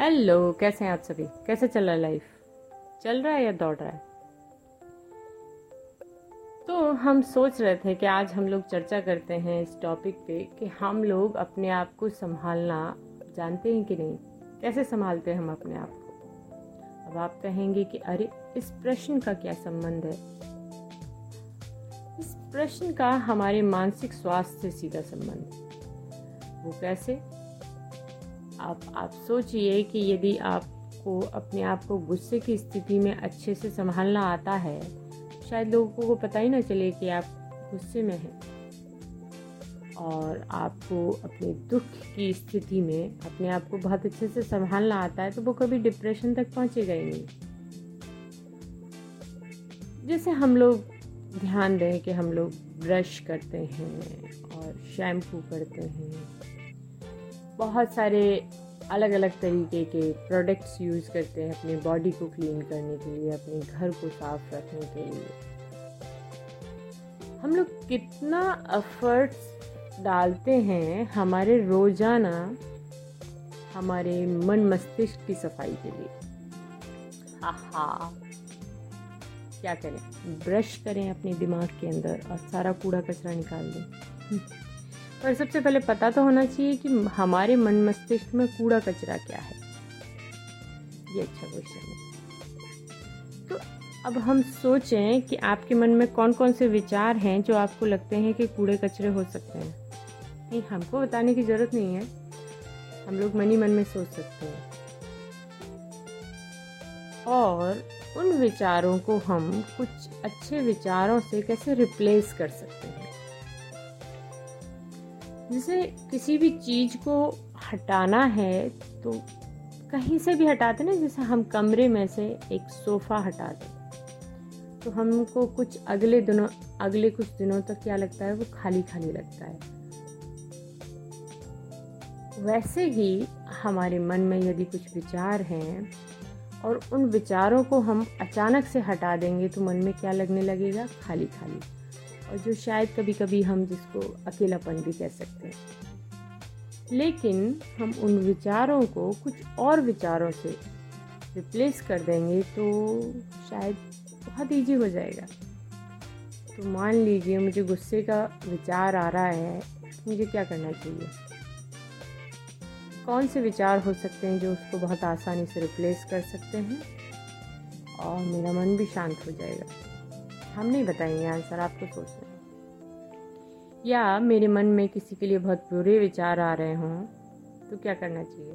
Hello, कैसे हैं आप सभी। कैसे चल रहा है लाइफ, चल रहा है या दौड़ रहा है। तो हम सोच रहे थे कि आज हम लोग चर्चा करते हैं इस टॉपिक पे कि हम लोग अपने आप को संभालना जानते हैं कि नहीं, कैसे संभालते हैं हम अपने आप को। अब आप कहेंगे कि अरे इस प्रश्न का क्या संबंध है। इस प्रश्न का हमारे मानसिक स्वास्थ्य से सीधा संबंध है। वो कैसे, आप सोचिए कि यदि आपको अपने आप को गुस्से की स्थिति में अच्छे से संभालना आता है, शायद लोगों को पता ही ना चले कि आप गुस्से में हैं। और आपको अपने दुख की स्थिति में अपने आप को बहुत अच्छे से संभालना आता है तो वो कभी डिप्रेशन तक पहुंचेगा ही नहीं। जैसे हम लोग ध्यान दें कि हम लोग ब्रश करते हैं और शैम्पू करते हैं, बहुत सारे अलग अलग तरीके के प्रोडक्ट्स यूज़ करते हैं अपने बॉडी को क्लीन करने के लिए, अपने घर को साफ रखने के लिए। हम लोग कितना एफर्ट्स डालते हैं हमारे रोज़ाना हमारे मन मस्तिष्क की सफाई के लिए। क्या करें, ब्रश करें अपने दिमाग के अंदर और सारा कूड़ा कचरा निकाल दें। पर सबसे पहले पता तो होना चाहिए कि हमारे मन मस्तिष्क में कूड़ा कचरा क्या है, ये अच्छा क्वेश्चन है। तो अब हम सोचें कि आपके मन में कौन कौन से विचार हैं जो आपको लगते हैं कि कूड़े कचरे हो सकते हैं। नहीं, हमको बताने की ज़रूरत नहीं है, हम लोग मन ही मन में सोच सकते हैं। और उन विचारों को हम कुछ अच्छे विचारों से कैसे रिप्लेस कर सकते हैं। जैसे किसी भी चीज़ को हटाना है तो कहीं से भी हटाते ना, जैसे हम कमरे में से एक सोफ़ा हटा दें तो हमको कुछ अगले कुछ दिनों तक क्या लगता है, वो खाली खाली लगता है। वैसे ही हमारे मन में यदि कुछ विचार हैं और उन विचारों को हम अचानक से हटा देंगे तो मन में क्या लगने लगेगा, खाली खाली। और जो शायद कभी कभी हम जिसको अकेलापन भी कह सकते हैं। लेकिन हम उन विचारों को कुछ और विचारों से रिप्लेस कर देंगे तो शायद बहुत ईजी हो जाएगा। तो मान लीजिए मुझे गुस्से का विचार आ रहा है, मुझे क्या करना चाहिए, कौन से विचार हो सकते हैं जो उसको बहुत आसानी से रिप्लेस कर सकते हैं और मेरा मन भी शांत हो जाएगा। हम नहीं बताएंगे आंसर, आपको सोचना। या मेरे मन में किसी के लिए बहुत बुरे विचार आ रहे हों तो क्या करना चाहिए।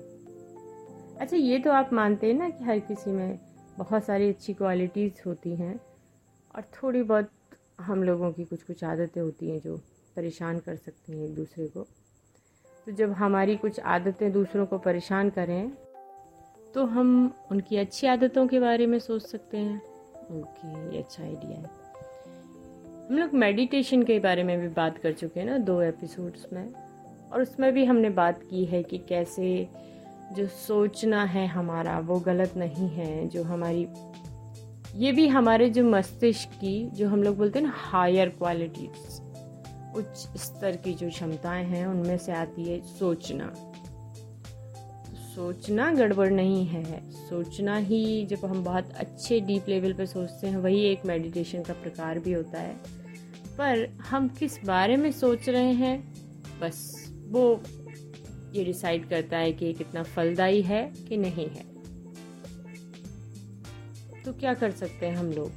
अच्छा, ये तो आप मानते हैं ना कि हर किसी में बहुत सारी अच्छी क्वालिटीज़ होती हैं और थोड़ी बहुत हम लोगों की कुछ आदतें होती हैं जो परेशान कर सकती हैं एक दूसरे को। तो जब हमारी कुछ आदतें दूसरों को परेशान करें तो हम उनकी अच्छी आदतों के बारे में सोच सकते हैं। ओके, ये अच्छा आइडिया है। हम लोग मेडिटेशन के बारे में भी बात कर चुके हैं ना 2 एपिसोड्स में, और उसमें भी हमने बात की है कि कैसे जो सोचना है हमारा वो गलत नहीं है, जो हमारी ये भी हमारे जो मस्तिष्क की जो हम लोग बोलते हैं ना हायर क्वालिटीज़, उच्च स्तर की जो क्षमताएं हैं उनमें से आती है सोचना। सोचना गड़बड़ नहीं है, सोचना ही जब हम बहुत अच्छे डीप लेवल पर सोचते हैं वही एक मेडिटेशन का प्रकार भी होता है। पर हम किस बारे में सोच रहे हैं बस वो ये डिसाइड करता है कि ये कितना फलदायी है कि नहीं है। तो क्या कर सकते हैं हम लोग,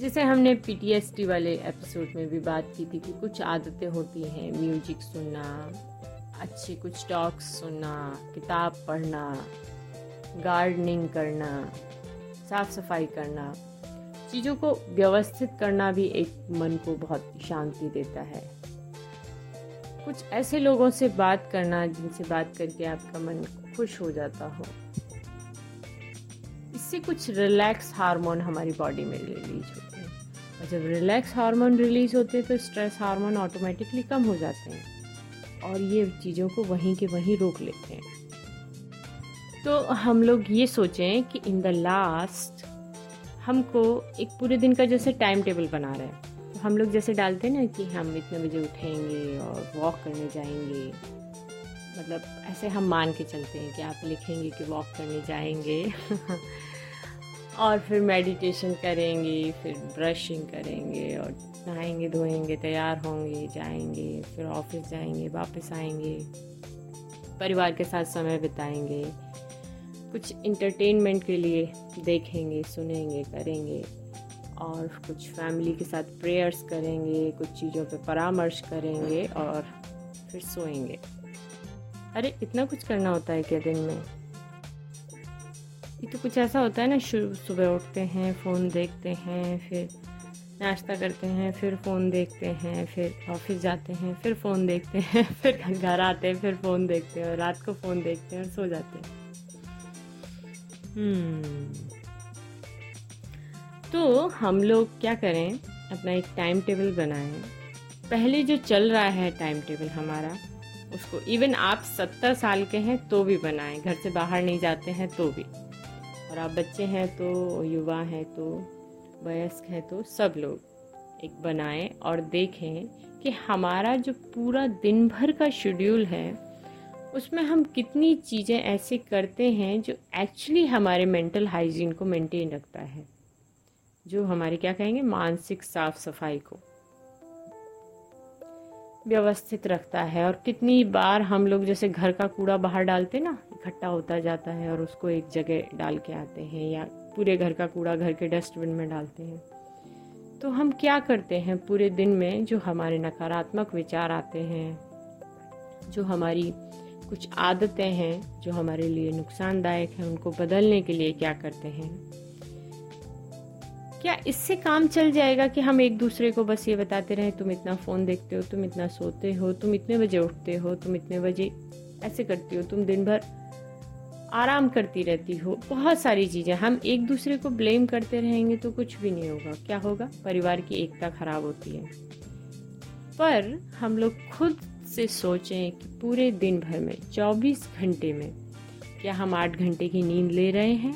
जैसे हमने PTSD वाले एपिसोड में भी बात की थी कि कुछ आदतें होती हैं, म्यूजिक सुनना, अच्छे कुछ टॉक्स सुनना, किताब पढ़ना, गार्डनिंग करना, साफ सफाई करना, चीज़ों को व्यवस्थित करना भी एक मन को बहुत शांति देता है। कुछ ऐसे लोगों से बात करना जिनसे बात करके आपका मन खुश हो जाता हो, इससे कुछ रिलैक्स हार्मोन हमारी बॉडी में रिलीज होते हैं। और जब रिलैक्स हार्मोन रिलीज होते हैं तो स्ट्रेस हार्मोन ऑटोमेटिकली कम हो जाते हैं और ये चीज़ों को वहीं के वहीं रोक लेते हैं। तो हम लोग ये सोचें कि इन द लास्ट हमको एक पूरे दिन का जैसे टाइम टेबल बना रहे हैं तो हम लोग जैसे डालते हैं ना कि हम इतने बजे उठेंगे और वॉक करने जाएंगे, मतलब ऐसे हम मान के चलते हैं कि आप लिखेंगे कि वॉक करने जाएंगे और फिर मेडिटेशन करेंगे, फिर ब्रशिंग करेंगे और नहाएंगे धोएंगे, तैयार होंगे, जाएंगे, फिर ऑफिस जाएंगे, वापस आएंगे, परिवार के साथ समय बिताएंगे, कुछ इंटरटेनमेंट के लिए देखेंगे, सुनेंगे, करेंगे और कुछ फैमिली के साथ प्रेयर्स करेंगे, कुछ चीज़ों पे परामर्श करेंगे और फिर सोएंगे। अरे इतना कुछ करना होता है क्या दिन में? ये तो कुछ ऐसा होता है ना, सुबह उठते हैं, फ़ोन देखते हैं, फिर नाश्ता करते हैं, फिर फ़ोन देखते हैं, फिर ऑफिस जाते हैं, फिर फ़ोन देखते हैं, फिर घर आते हैं, फिर फ़ोन देखते हैं और रात को फ़ोन देखते हैं और सो जाते हैं। तो हम लोग क्या करें, अपना एक टाइम टेबल बनाएं। पहले जो चल रहा है टाइम टेबल हमारा, उसको इवन आप 70 साल के हैं तो भी बनाएं, घर से बाहर नहीं जाते हैं तो भी, और आप बच्चे हैं तो, युवा हैं तो, वयस्क हैं तो, सब लोग एक बनाएं और देखें कि हमारा जो पूरा दिन भर का शेड्यूल है उसमें हम कितनी चीज़ें ऐसे करते हैं जो एक्चुअली हमारे मेंटल हाइजीन को मेंटेन रखता है, जो हमारी क्या कहेंगे मानसिक साफ सफाई को व्यवस्थित रखता है। और कितनी बार हम लोग जैसे घर का कूड़ा बाहर डालते ना, इकट्ठा होता जाता है और उसको एक जगह डाल के आते हैं, या पूरे घर का कूड़ा घर के डस्टबिन में डालते हैं। तो हम क्या करते हैं पूरे दिन में, जो हमारे नकारात्मक विचार आते हैं, जो हमारी कुछ आदतें हैं जो हमारे लिए नुकसानदायक हैं, उनको बदलने के लिए क्या करते हैं? क्या इससे काम चल जाएगा कि हम एक दूसरे को बस ये बताते रहें तुम इतना फ़ोन देखते हो, तुम इतना सोते हो, तुम इतने बजे उठते हो, तुम इतने बजे ऐसे करती हो, तुम दिन भर आराम करती रहती हो, बहुत सारी चीज़ें हम एक दूसरे को ब्लेम करते रहेंगे तो कुछ भी नहीं होगा। क्या होगा? परिवार की एकता खराब होती है। पर हम लोग खुद से सोचें कि पूरे दिन भर में 24 घंटे में क्या हम 8 घंटे की नींद ले रहे हैं?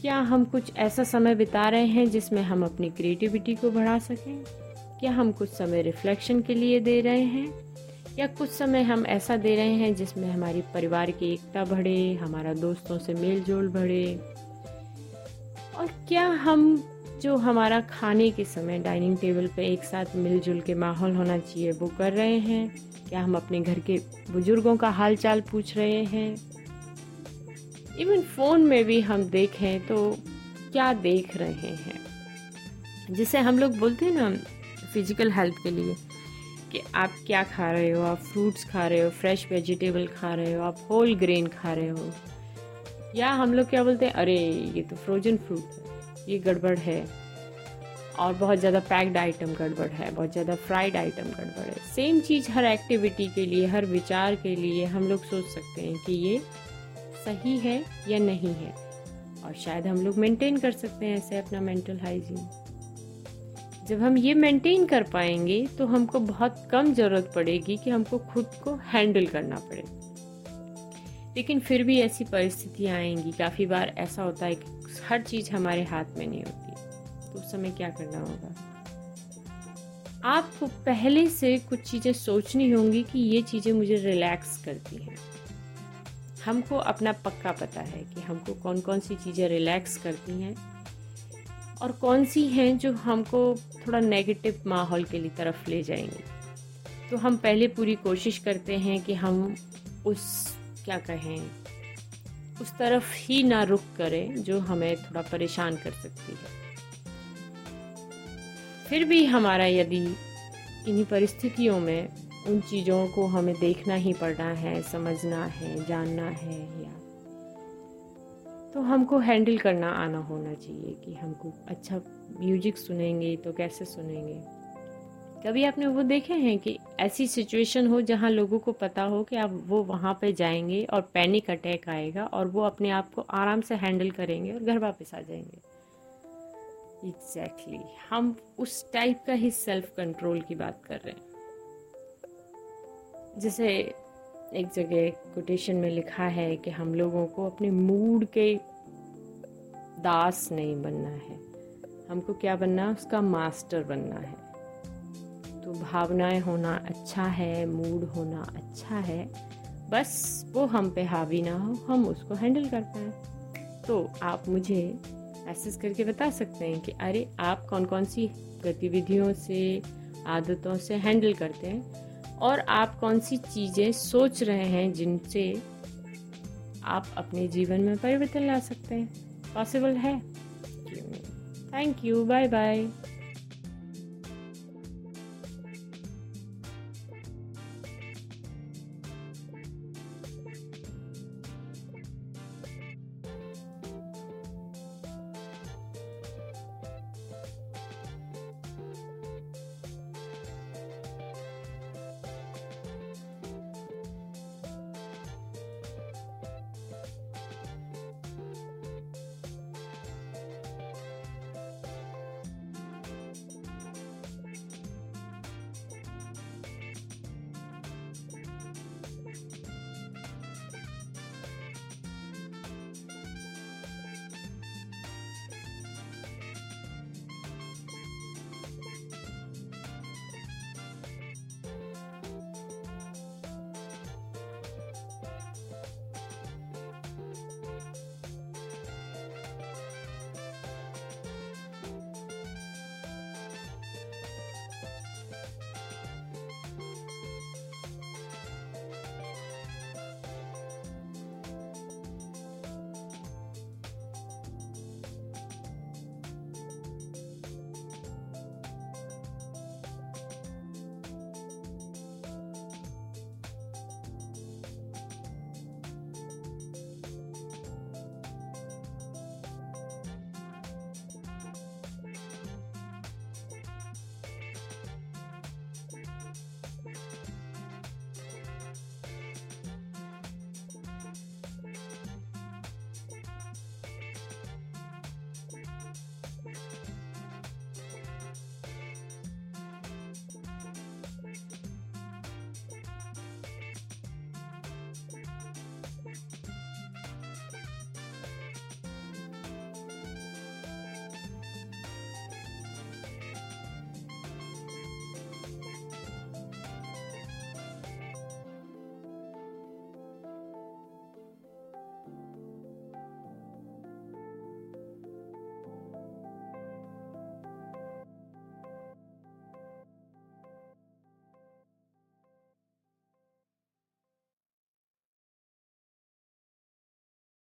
क्या हम कुछ ऐसा समय बिता रहे हैं जिसमें हम अपनी क्रिएटिविटी को बढ़ा सकें? क्या हम कुछ समय रिफ्लेक्शन के लिए दे रहे हैं? या कुछ समय हम ऐसा दे रहे हैं जिसमें हमारी परिवार की एकता बढ़े, हमारा दोस्तों से मेल जोल बढ़े? और क्या हम जो हमारा खाने के समय डाइनिंग टेबल पे एक साथ मिलजुल के माहौल होना चाहिए वो कर रहे हैं? क्या हम अपने घर के बुजुर्गों का हाल चाल पूछ रहे हैं? इवन फ़ोन में भी हम देखें तो क्या देख रहे हैं, जिसे हम लोग बोलते हैं ना फिजिकल हेल्थ के लिए, कि आप क्या खा रहे हो, आप फ्रूट्स खा रहे हो, फ्रेश वेजिटेबल खा रहे हो, आप होल ग्रेन खा रहे हो, या हम लोग क्या बोलते हैं अरे ये तो फ्रोजन फ्रूट है, ये गड़बड़ है, और बहुत ज़्यादा पैक्ड आइटम गड़बड़ है, बहुत ज़्यादा फ्राइड आइटम गड़बड़ है। सेम चीज़ हर एक्टिविटी के लिए, हर विचार के लिए हम लोग सोच सकते हैं कि ये सही है या नहीं है, और शायद हम लोग मेंटेन कर सकते हैं ऐसे अपना मेंटल हाइजीन। जब हम ये मेंटेन कर पाएंगे तो हमको बहुत कम ज़रूरत पड़ेगी कि हमको खुद को हैंडल करना पड़े। लेकिन फिर भी ऐसी परिस्थितियाँ आएंगी, काफ़ी बार ऐसा होता है कि हर चीज़ हमारे हाथ में नहीं होती, तो उस समय क्या करना होगा? आपको पहले से कुछ चीज़ें सोचनी होंगी कि ये चीज़ें मुझे रिलैक्स करती हैं। हमको अपना पक्का पता है कि हमको कौन कौन सी चीज़ें रिलैक्स करती हैं और कौन सी हैं जो हमको थोड़ा नेगेटिव माहौल के लिए तरफ ले जाएंगी। तो हम पहले पूरी कोशिश करते हैं कि हम उस क्या कहें उस तरफ ही ना रुख करें जो हमें थोड़ा परेशान कर सकती है। फिर भी हमारा यदि इन्हीं परिस्थितियों में उन चीज़ों को हमें देखना ही पड़ना है, समझना है, जानना है, या तो हमको हैंडल करना आना होना चाहिए कि हमको अच्छा म्यूजिक सुनेंगे तो कैसे सुनेंगे। कभी आपने वो देखे हैं कि ऐसी सिचुएशन हो जहाँ लोगों को पता हो कि आप वो वहाँ पे जाएंगे और पैनिक अटैक आएगा और वो अपने आप को आराम से हैंडल करेंगे और घर वापस आ जाएंगे? एग्जैक्टली, हम उस टाइप का ही सेल्फ कंट्रोल की बात कर रहे हैं। जैसे एक जगह कोटेशन में लिखा है कि हम लोगों को अपने मूड के दास नहीं बनना है, हमको क्या बनना है? उसका मास्टर बनना है। तो भावनाएं होना अच्छा है, मूड होना अच्छा है, बस वो हम पे हावी ना हो, हम उसको हैंडल कर पाएँ। तो आप मुझे मैसेज करके बता सकते हैं कि अरे आप कौन कौन सी गतिविधियों से, आदतों से हैंडल करते हैं और आप कौन सी चीज़ें सोच रहे हैं जिनसे आप अपने जीवन में परिवर्तन ला सकते हैं। पॉसिबल है। Thank you, bye bye.